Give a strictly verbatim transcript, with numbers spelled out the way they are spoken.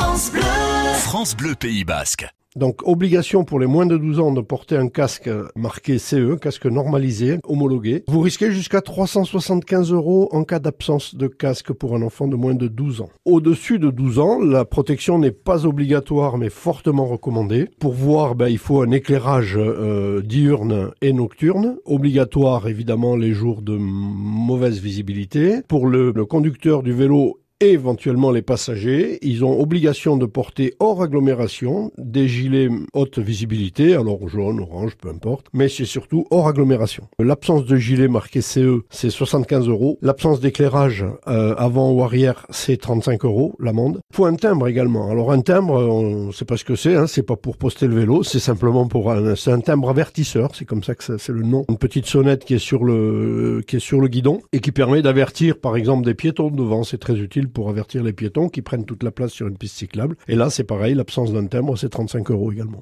France Bleu. France Bleu Pays Basque. Donc, obligation pour les moins de douze ans de porter un casque marqué C E, casque normalisé, homologué. Vous risquez jusqu'à trois cent soixante-quinze euros en cas d'absence de casque pour un enfant de moins de douze ans. Au-dessus de douze ans, la protection n'est pas obligatoire mais fortement recommandée. Pour voir, ben, il faut un éclairage euh, diurne et nocturne. Obligatoire, évidemment, les jours de mauvaise visibilité. Pour le, le conducteur du vélo et éventuellement les passagers, ils ont obligation de porter hors agglomération des gilets haute visibilité, alors jaune, orange, peu importe, mais c'est surtout hors agglomération. L'absence de gilet marqué C E, c'est soixante-quinze euros. L'absence d'éclairage euh, avant ou arrière, c'est trente-cinq euros, l'amende. Il faut un timbre également. Alors un timbre, on ne sait pas ce que c'est, hein, c'est pas pour poster le vélo, c'est simplement pour un, c'est un timbre avertisseur, c'est comme ça que ça, c'est le nom. Une petite sonnette qui est sur le, qui est sur le guidon et qui permet d'avertir, par exemple, des piétons devant, c'est très utile pour avertir les piétons qui prennent toute la place sur une piste cyclable. Et là, c'est pareil, l'absence d'un timbre, c'est trente-cinq euros également.